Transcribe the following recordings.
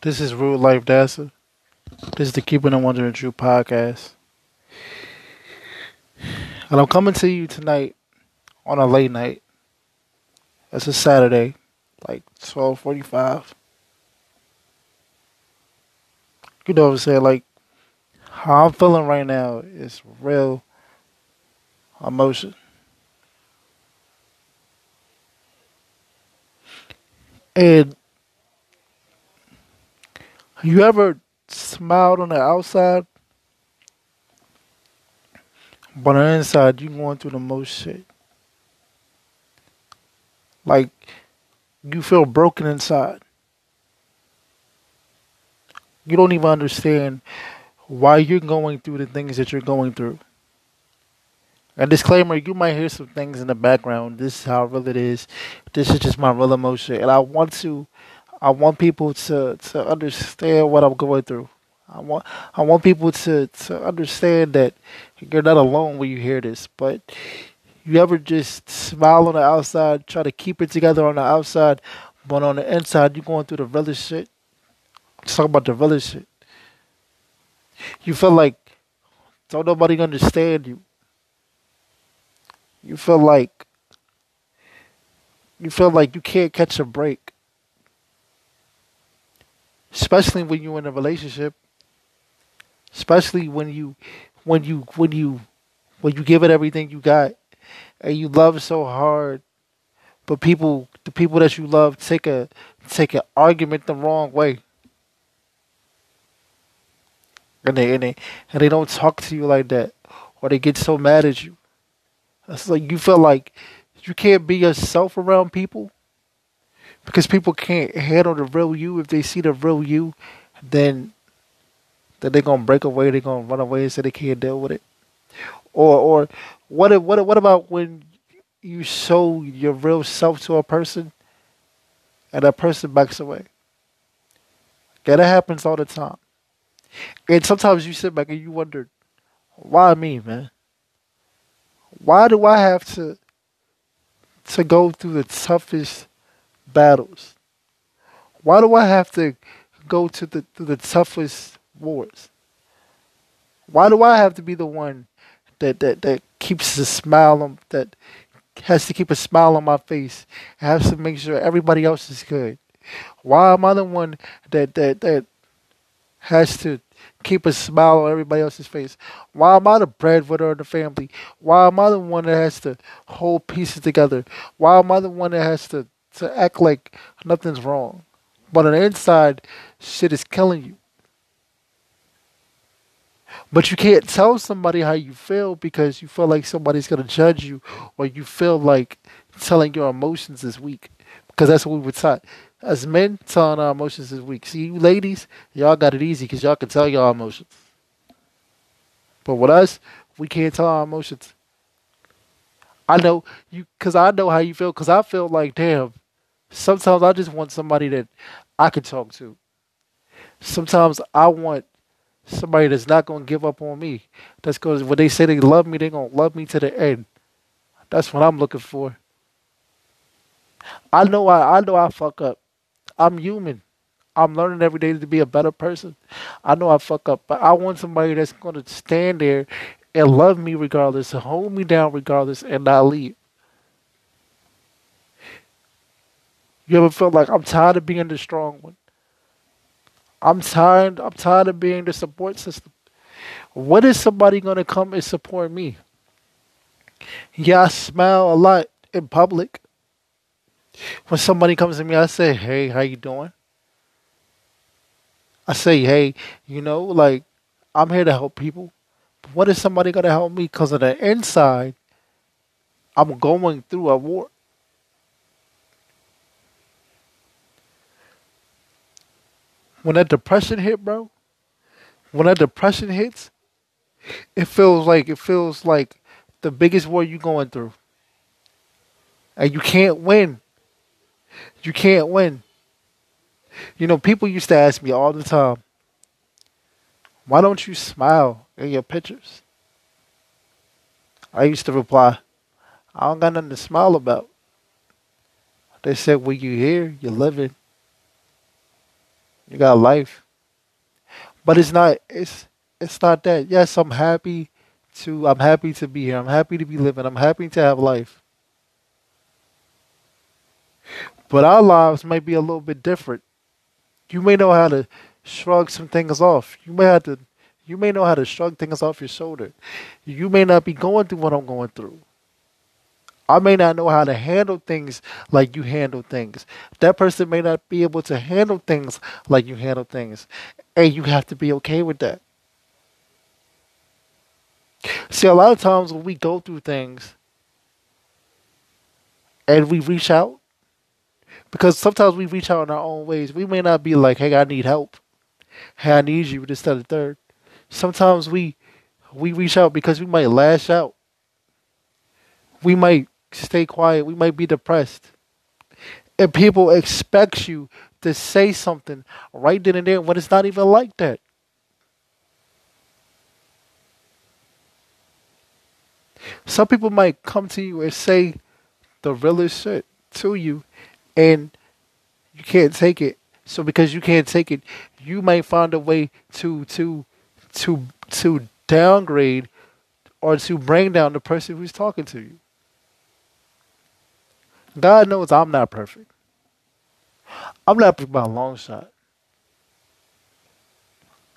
This is Rude Life Dazza. This is the Keeping the Wondering True Podcast. And I'm coming to you tonight on a late night. It's a Saturday, like 12:45. You know what I'm saying? Like, how I'm feeling right now is real emotion. And you ever smiled on the outside, but on the inside, you going through the most shit. Like, you feel broken inside. You don't even understand why you're going through the things that you're going through. And disclaimer, you might hear some things in the background. This is how real it is. This is just my real emotion. And I want people to understand what I'm going through. I want people to understand that you're not alone when you hear this. But you ever just smile on the outside, try to keep it together on the outside, but on the inside you're going through the realest shit. Let's talk about the realest shit. You feel like don't nobody understand you. You feel like you can't catch a break. Especially when you're in a relationship. Especially when you give it everything you got and you love so hard, but the people that you love take an argument the wrong way. And they don't talk to you like that, or they get so mad at you. It's like you feel like you can't be yourself around people because people can't handle the real you. If they see the real you, then they're gonna break away. They're gonna run away and say they can't deal with it. Or what about when you show your real self to a person and that person backs away? Yeah, that happens all the time. And sometimes you sit back and you wonder, why me, man? Why do I have to go through the toughest battles? Why do I have to go to the toughest wars? Why do I have to be the one that keeps a smile on, that has to keep a smile on my face and has to make sure everybody else is good? Why am I the one that has to keep a smile on everybody else's face? Why am I the breadwinner of the family? Why am I the one that has to hold pieces together? Why am I the one that has to act like nothing's wrong? But on the inside, shit is killing you. But you can't tell somebody how you feel because you feel like somebody's going to judge you, or you feel like telling your emotions is weak, because that's what we were taught. As men, telling our emotions is weak. See, you ladies, y'all got it easy because y'all can tell y'all emotions. But with us, we can't tell our emotions. I know you, because I know how you feel, because I feel like, damn, sometimes I just want somebody that I can talk to. Sometimes I want somebody that's not going to give up on me. That's because when they say they love me, they're going to love me to the end. That's what I'm looking for. I know I fuck up. I'm human. I'm learning every day to be a better person. I know I fuck up, but I want somebody that's going to stand there and love me regardless, hold me down regardless, and not leave. You ever feel like I'm tired of being the strong one? I'm tired of being the support system. When is somebody going to come and support me? Yeah, I smile a lot in public. When somebody comes to me, I say, hey, how you doing? I say, hey, I'm here to help people. But what is somebody going to help me? Because on the inside, I'm going through a war. When that depression hit, bro, it feels like the biggest war you're going through. And you can't win. You can't win. People used to ask me all the time, why don't you smile in your pictures? I used to reply, I don't got nothing to smile about. They said, well, you're here, you're living. You got life. But it's not that. Yes, I'm happy to be here. I'm happy to be living. I'm happy to have life. But our lives might be a little bit different. You may know how to shrug some things off. You may know how to shrug things off your shoulder. You may not be going through what I'm going through. I may not know how to handle things like you handle things. That person may not be able to handle things like you handle things. And you have to be okay with that. See, a lot of times when we go through things and we reach out, because sometimes we reach out in our own ways. We may not be like, hey, I need help. Hey, I need you, this, that, and the third. Sometimes we reach out because we might lash out. We might stay quiet. We might be depressed. And people expect you to say something right then and there when it's not even like that. Some people might come to you and say the realest shit to you, and you can't take it. So because you can't take it, you might find a way to downgrade or to bring down the person who's talking to you. God knows I'm not perfect. I'm not perfect by a long shot.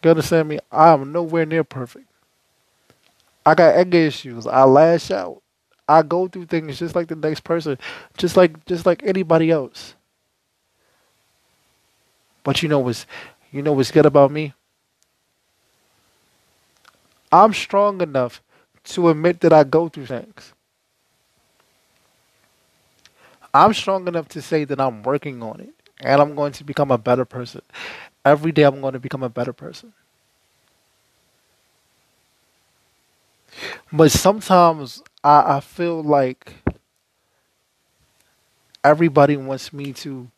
You understand me? I am nowhere near perfect. I got anger issues. I lash out. I go through things just like the next person, just like anybody else. But you know what's good about me? I'm strong enough to admit that I go through things. I'm strong enough to say that I'm working on it and I'm going to become a better person. Every day I'm going to become a better person. But sometimes I feel like everybody wants me to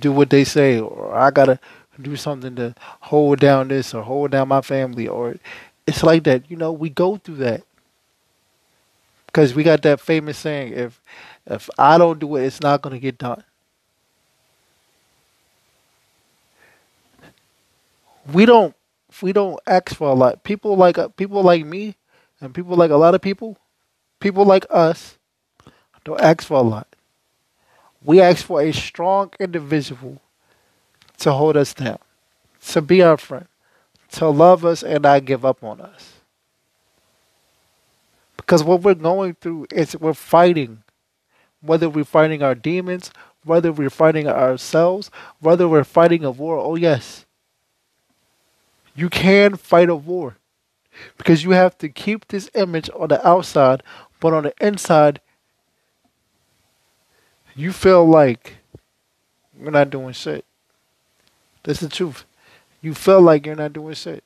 do what they say, or I gotta do something to hold down this or hold down my family, or it's like that. You know, we go through that because we got that famous saying: if I don't do it, it's not gonna get done. We don't ask for a lot. People like me and people like a lot of people like us don't ask for a lot. We ask for a strong individual to hold us down, to be our friend, to love us and not give up on us. Because what we're going through is we're fighting. Whether we're fighting our demons, whether we're fighting ourselves, whether we're fighting a war. Oh yes, you can fight a war because you have to keep this image on the outside, but on the inside, you feel like you're not doing shit. That's the truth. You feel like you're not doing shit.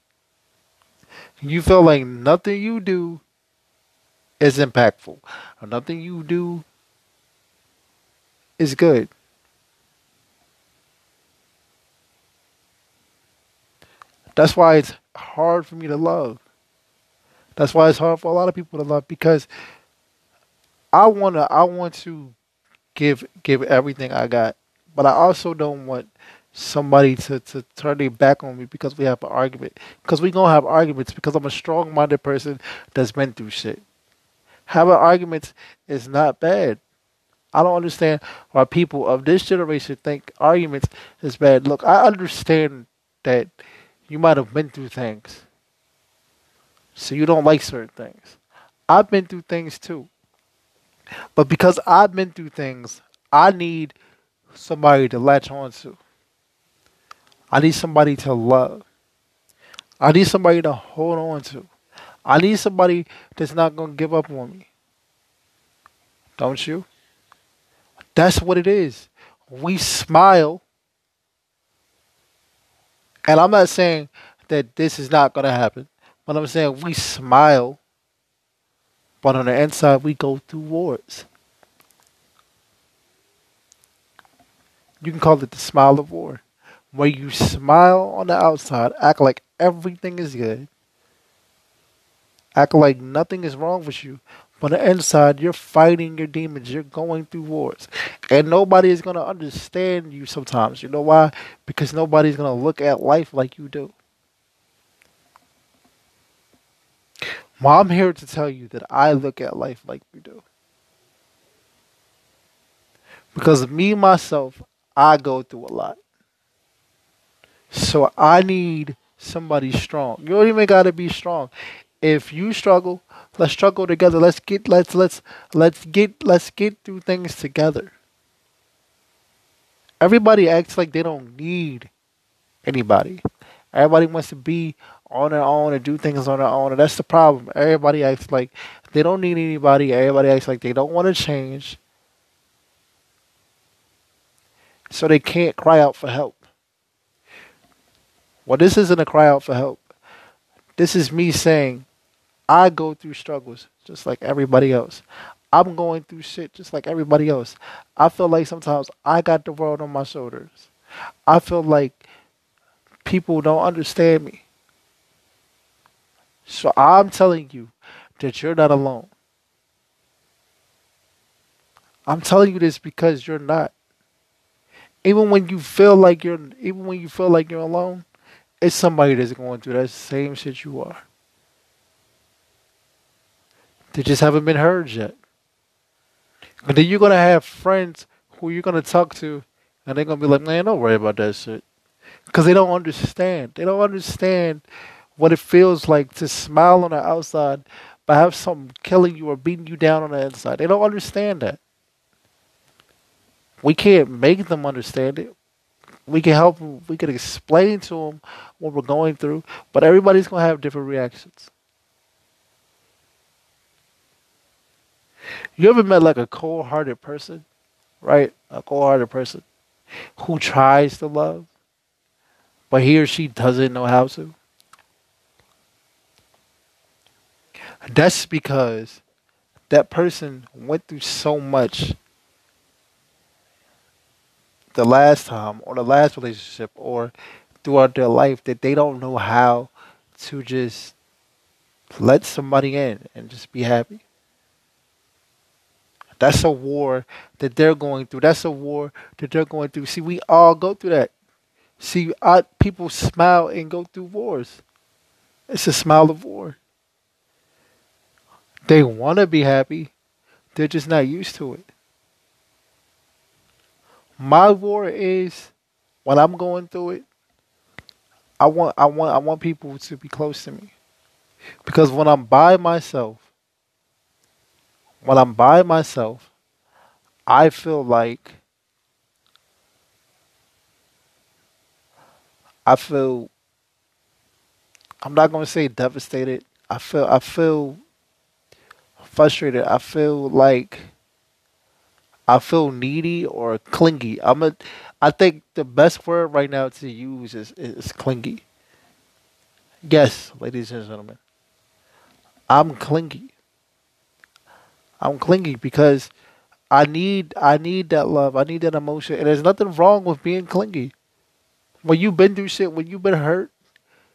You feel like nothing you do is impactful. Or nothing you do is good. That's why it's hard for me to love. That's why it's hard for a lot of people to love, because I want to give everything I got, but I also don't want somebody to turn their back on me because we have an argument. Because we gonna have arguments, because I'm a strong-minded person that's been through shit. Having arguments is not bad. I don't understand why people of this generation think arguments is bad. Look, I understand that you might have been through things, so you don't like certain things. I've been through things too. But because I've been through things, I need somebody to latch on to. I need somebody to love. I need somebody to hold on to. I need somebody that's not going to give up on me. Don't you? That's what it is. We smile. And I'm not saying that this is not going to happen, but I'm saying we smile, but on the inside we go through wars. You can call it the smile of war, where you smile on the outside, act like everything is good, act like nothing is wrong with you, But on the inside, you're fighting your demons. You're going through wars. And nobody is going to understand you sometimes. You know why? Because nobody's going to look at life like you do. Well, I'm here to tell you that I look at life like you do. Because me, myself, I go through a lot. So I need somebody strong. You don't even gotta be strong. If you struggle, let's struggle together. Let's get through things together. Everybody acts like they don't need anybody. Everybody wants to be on their own and do things on their own, and that's the problem. Everybody acts like they don't need anybody. Everybody acts like they don't want to change, so they can't cry out for help. Well, this isn't a cry out for help. This is me saying, I go through struggles just like everybody else. I'm going through shit just like everybody else. I feel like sometimes I got the world on my shoulders. I feel like people don't understand me. So I'm telling you that you're not alone. I'm telling you this because you're not. Even when you feel like you're alone, it's somebody that's going through that same shit you are. They just haven't been heard yet. And then you're going to have friends who you're going to talk to, and they're going to be like, man, don't worry about that shit. Because they don't understand. They don't understand what it feels like to smile on the outside but have something killing you or beating you down on the inside. They don't understand that. We can't make them understand it. We can help them. We can explain to them what we're going through. But everybody's going to have different reactions. You ever met like a cold-hearted person? Right? A cold-hearted person who tries to love, but he or she doesn't know how to. That's because that person went through so much the last time or the last relationship or throughout their life that they don't know how to just let somebody in and just be happy. That's a war that they're going through. That's a war that they're going through. See, we all go through that. See, people smile and go through wars. It's a smile of war. They want to be happy. They're just not used to it. My war is when I'm going through it, I want people to be close to me. Because when I'm by myself, I feel like I'm not gonna say devastated. I feel frustrated. I feel needy or clingy. I think the best word right now to use is clingy. Yes, ladies and gentlemen, I'm clingy. I'm clingy because I need that love. I need that emotion. And there's nothing wrong with being clingy. When you've been through shit, when you've been hurt,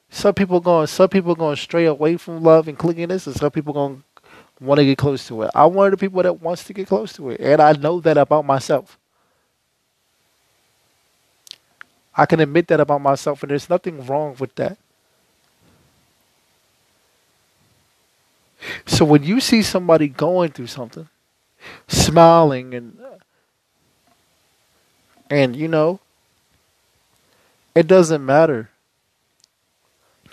some people going to stray away from love and clinginess, and some people going to want to get close to it. I'm one of the people that wants to get close to it. And I know that about myself. I can admit that about myself. And there's nothing wrong with that. So when you see somebody going through something, smiling and you know, it doesn't matter.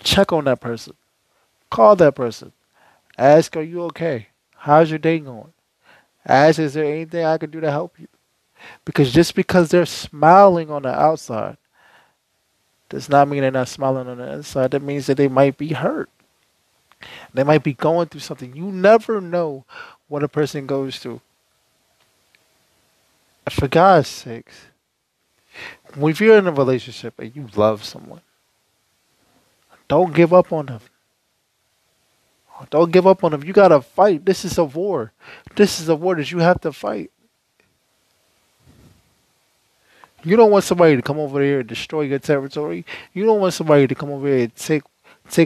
Check on that person. Call that person. Ask, are you okay? How's your day going? Ask, is there anything I can do to help you? Because just because they're smiling on the outside does not mean they're not smiling on the inside. That means that they might be hurt. They might be going through something. You never know what a person goes through. For God's sakes, if you're in a relationship and you love someone, don't give up on them. Don't give up on them. You got to fight. This is a war. This is a war that you have to fight. You don't want somebody to come over here and destroy your territory. You don't want somebody to come over here and take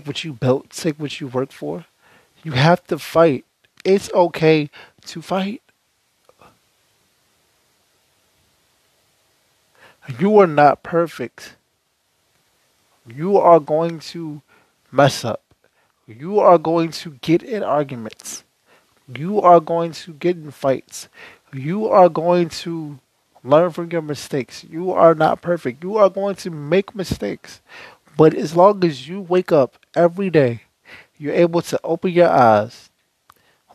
what you built, take what you worked for. You have to fight. It's okay to fight. You are not perfect. You are going to mess up. You are going to get in arguments. You are going to get in fights. You are going to learn from your mistakes. You are not perfect. You are going to make mistakes. But as long as you wake up every day, you're able to open your eyes,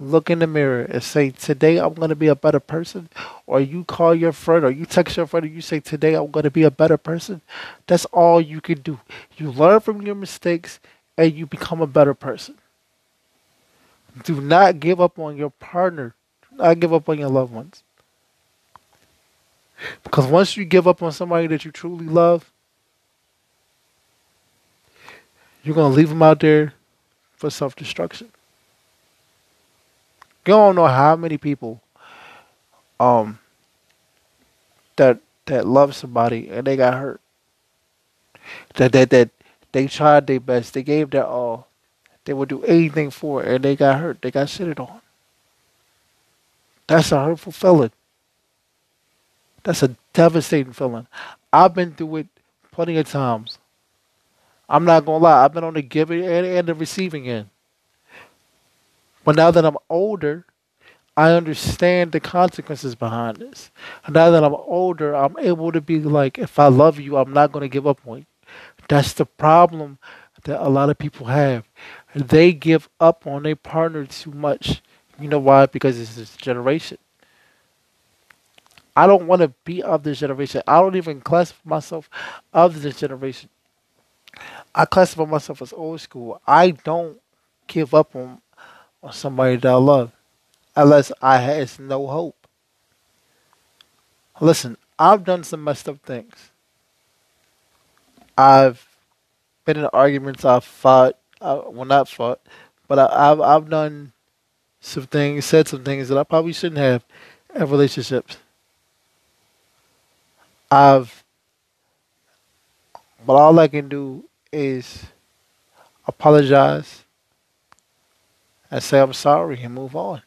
look in the mirror and say, today I'm going to be a better person. Or you call your friend or you text your friend and you say, today I'm going to be a better person. That's all you can do. You learn from your mistakes and you become a better person. Do not give up on your partner. Do not give up on your loved ones. Because once you give up on somebody that you truly love, you're going to leave them out there for self-destruction. You don't know how many people that love somebody and they got hurt. That they tried their best. They gave their all. They would do anything for it and they got hurt. They got shitted on. That's a hurtful feeling. That's a devastating feeling. I've been through it plenty of times. I'm not going to lie. I've been on the giving and the receiving end. But now that I'm older, I understand the consequences behind this. And now that I'm older, I'm able to be like, if I love you, I'm not going to give up on you. That's the problem that a lot of people have. They give up on their partner too much. You know why? Because it's this generation. I don't want to be of this generation. I don't even classify myself of this generation. I classify myself as old school. I don't give up on somebody that I love unless I has no hope. Listen, I've done some messed up things. I've been in arguments. I've fought. Well, not fought, but I've done some things, said some things that I probably shouldn't have in relationships. But all I can do is apologize and say I'm sorry and move on.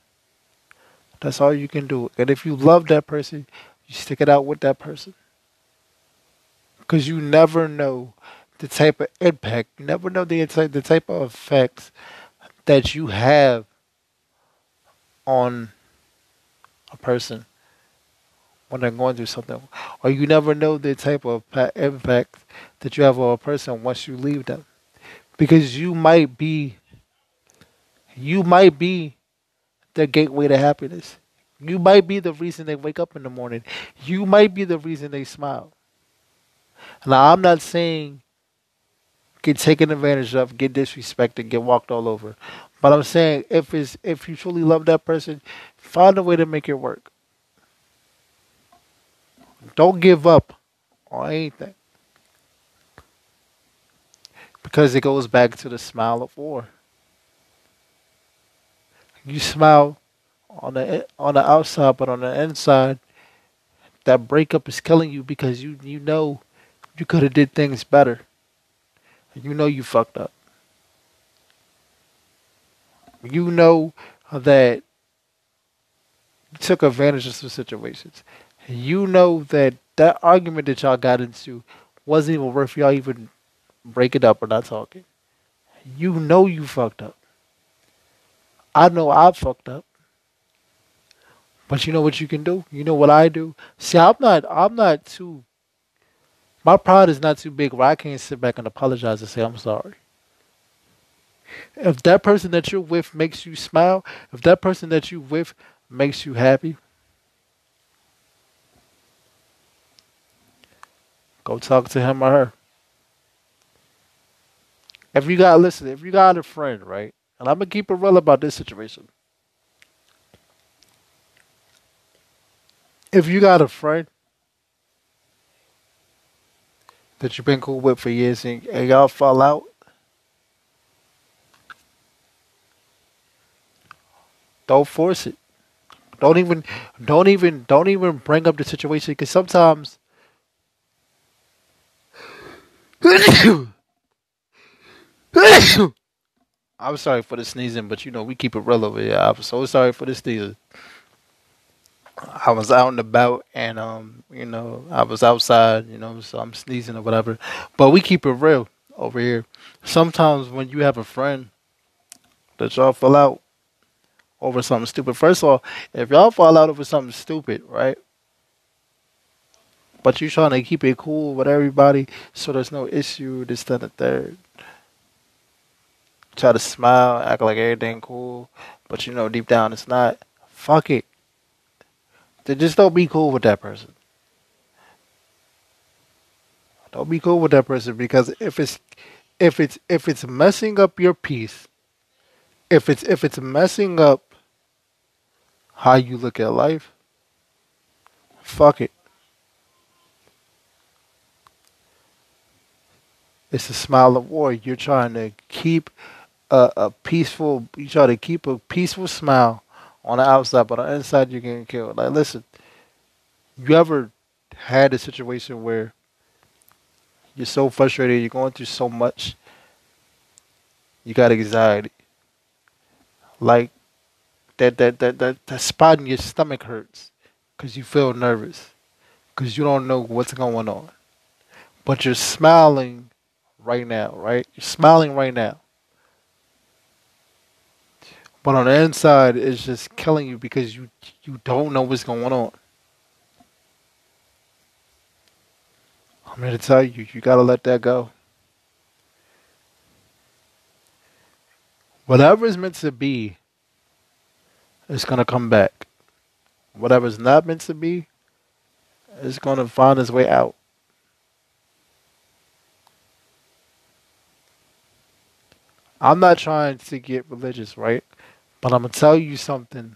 That's all you can do. And if you love that person, you stick it out with that person. Because you never know the type of impact, you never know the type of effects that you have on a person when they're going through something. Or you never know the type of impact that you have on a person once you leave them. Because you might be their gateway to happiness. You might be the reason they wake up in the morning. You might be the reason they smile. Now, I'm not saying get taken advantage of, get disrespected, get walked all over. But I'm saying if you truly love that person, find a way to make it work. Don't give up on anything. Because it goes back to the smile of war. You smile on the outside, but on the inside, that breakup is killing you because you know you could have did things better. You know you fucked up. You know that you took advantage of some situations. You know that argument that y'all got into wasn't even worth y'all even breaking up or not talking. You know you fucked up. I know I fucked up. But you know what you can do? You know what I do? See, I'm not too... My pride is not too big where I can't sit back and apologize and say, I'm sorry. If that person that you're with makes you smile, if that person that you're with makes you happy, go talk to him or her. If you got a friend, right? And I'm going to keep it real about this situation. If you got a friend that you've been cool with for years and y'all fall out, don't force it. Don't even bring up the situation, because sometimes I'm sorry for the sneezing, but we keep it real over here. I'm so sorry for the sneezing. I was out and about, and I was outside, so I'm sneezing or whatever. But we keep it real over here. Sometimes when you have a friend that y'all fall out over something stupid. First of all, if y'all fall out over something stupid, right? But you trying to keep it cool with everybody, so there's no issue. This, that, and third. Try to smile, act like everything cool, but deep down it's not. Fuck it. Just don't be cool with that person. Don't be cool with that person, because if it's messing up your peace, if it's messing up how you look at life, fuck it. It's a smile of war. You're trying to keep a peaceful smile on the outside, but on the inside you're getting killed. Like, listen, you ever had a situation where you're so frustrated, you're going through so much, you got anxiety, like that spot in your stomach hurts because you feel nervous, because you don't know what's going on, but you're smiling right now, right? You're smiling right now. But on the inside, it's just killing you because you don't know what's going on. I'm here to tell you, you gotta let that go. Whatever is meant to be, it's gonna come back. Whatever's not meant to be, it's gonna find its way out. I'm not trying to get religious, right? But I'm going to tell you something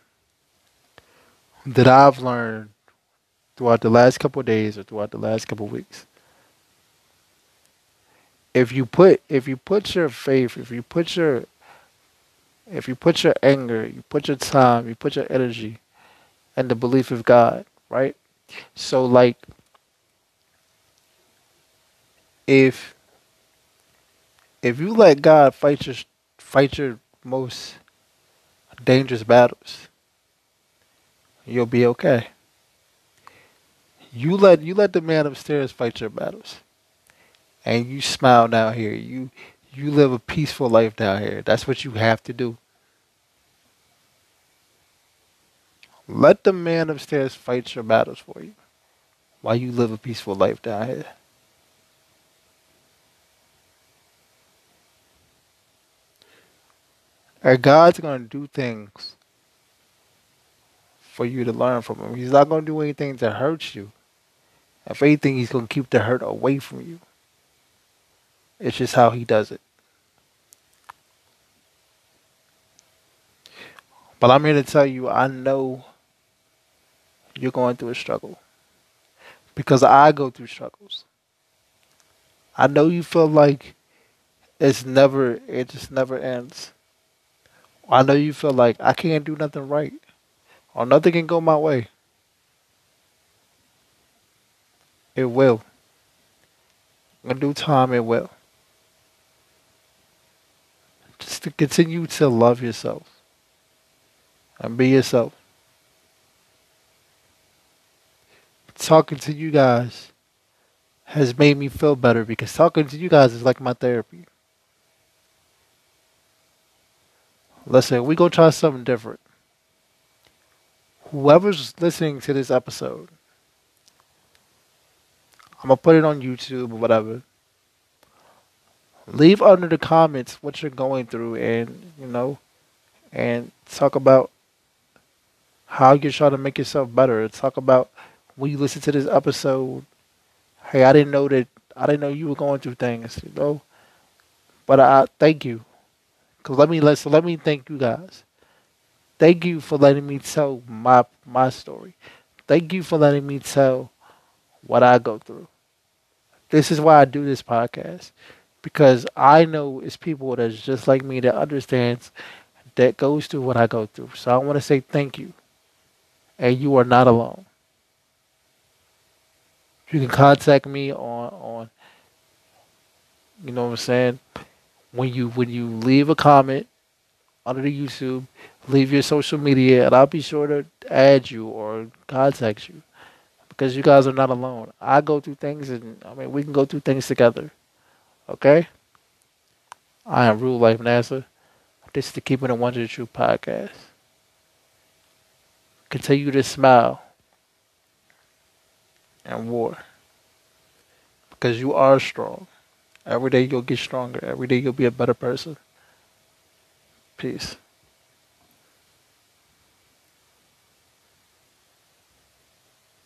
that I've learned throughout the last couple of days or throughout the last couple of weeks. If you put your faith, if you put your anger, you put your time, you put your energy and the belief of God, right? So like, if you let God fight your most dangerous battles, you'll be okay. You let the man upstairs fight your battles, and you smile down here. You live a peaceful life down here. That's what you have to do. Let the man upstairs fight your battles for you, while you live a peaceful life down here. And God's going to do things for you to learn from him. He's not going to do anything to hurt you. If anything, he's going to keep the hurt away from you. It's just how he does it. But I'm here to tell you, I know you're going through a struggle. Because I go through struggles. I know you feel like it just never ends. I know you feel like I can't do nothing right, or nothing can go my way. It will. In due time, it will. Just to continue to love yourself and be yourself. Talking to you guys has made me feel better, because talking to you guys is like my therapy. Listen, we're going to try something different. Whoever's listening to this episode, I'm going to put it on YouTube or whatever. Leave under the comments what you're going through, and, and talk about how you're trying to make yourself better. Talk about when you listen to this episode, hey, I didn't know you were going through things, But I thank you. Cause let me thank you guys. Thank you for letting me tell my story. Thank you for letting me tell what I go through. This is why I do this podcast, because I know it's people that's just like me that understands, that goes through what I go through. So I want to say thank you, and you are not alone. You can contact me on when you leave a comment onto the YouTube, leave your social media, and I'll be sure to add you or contact you, because you guys are not alone. I go through things, and I mean, we can go through things together. Okay? I am Rude Life Dazza. This is the Keeping the Wondering True Podcast. Continue to smile and war, because you are strong. Every day you'll get stronger. Every day you'll be a better person. Peace.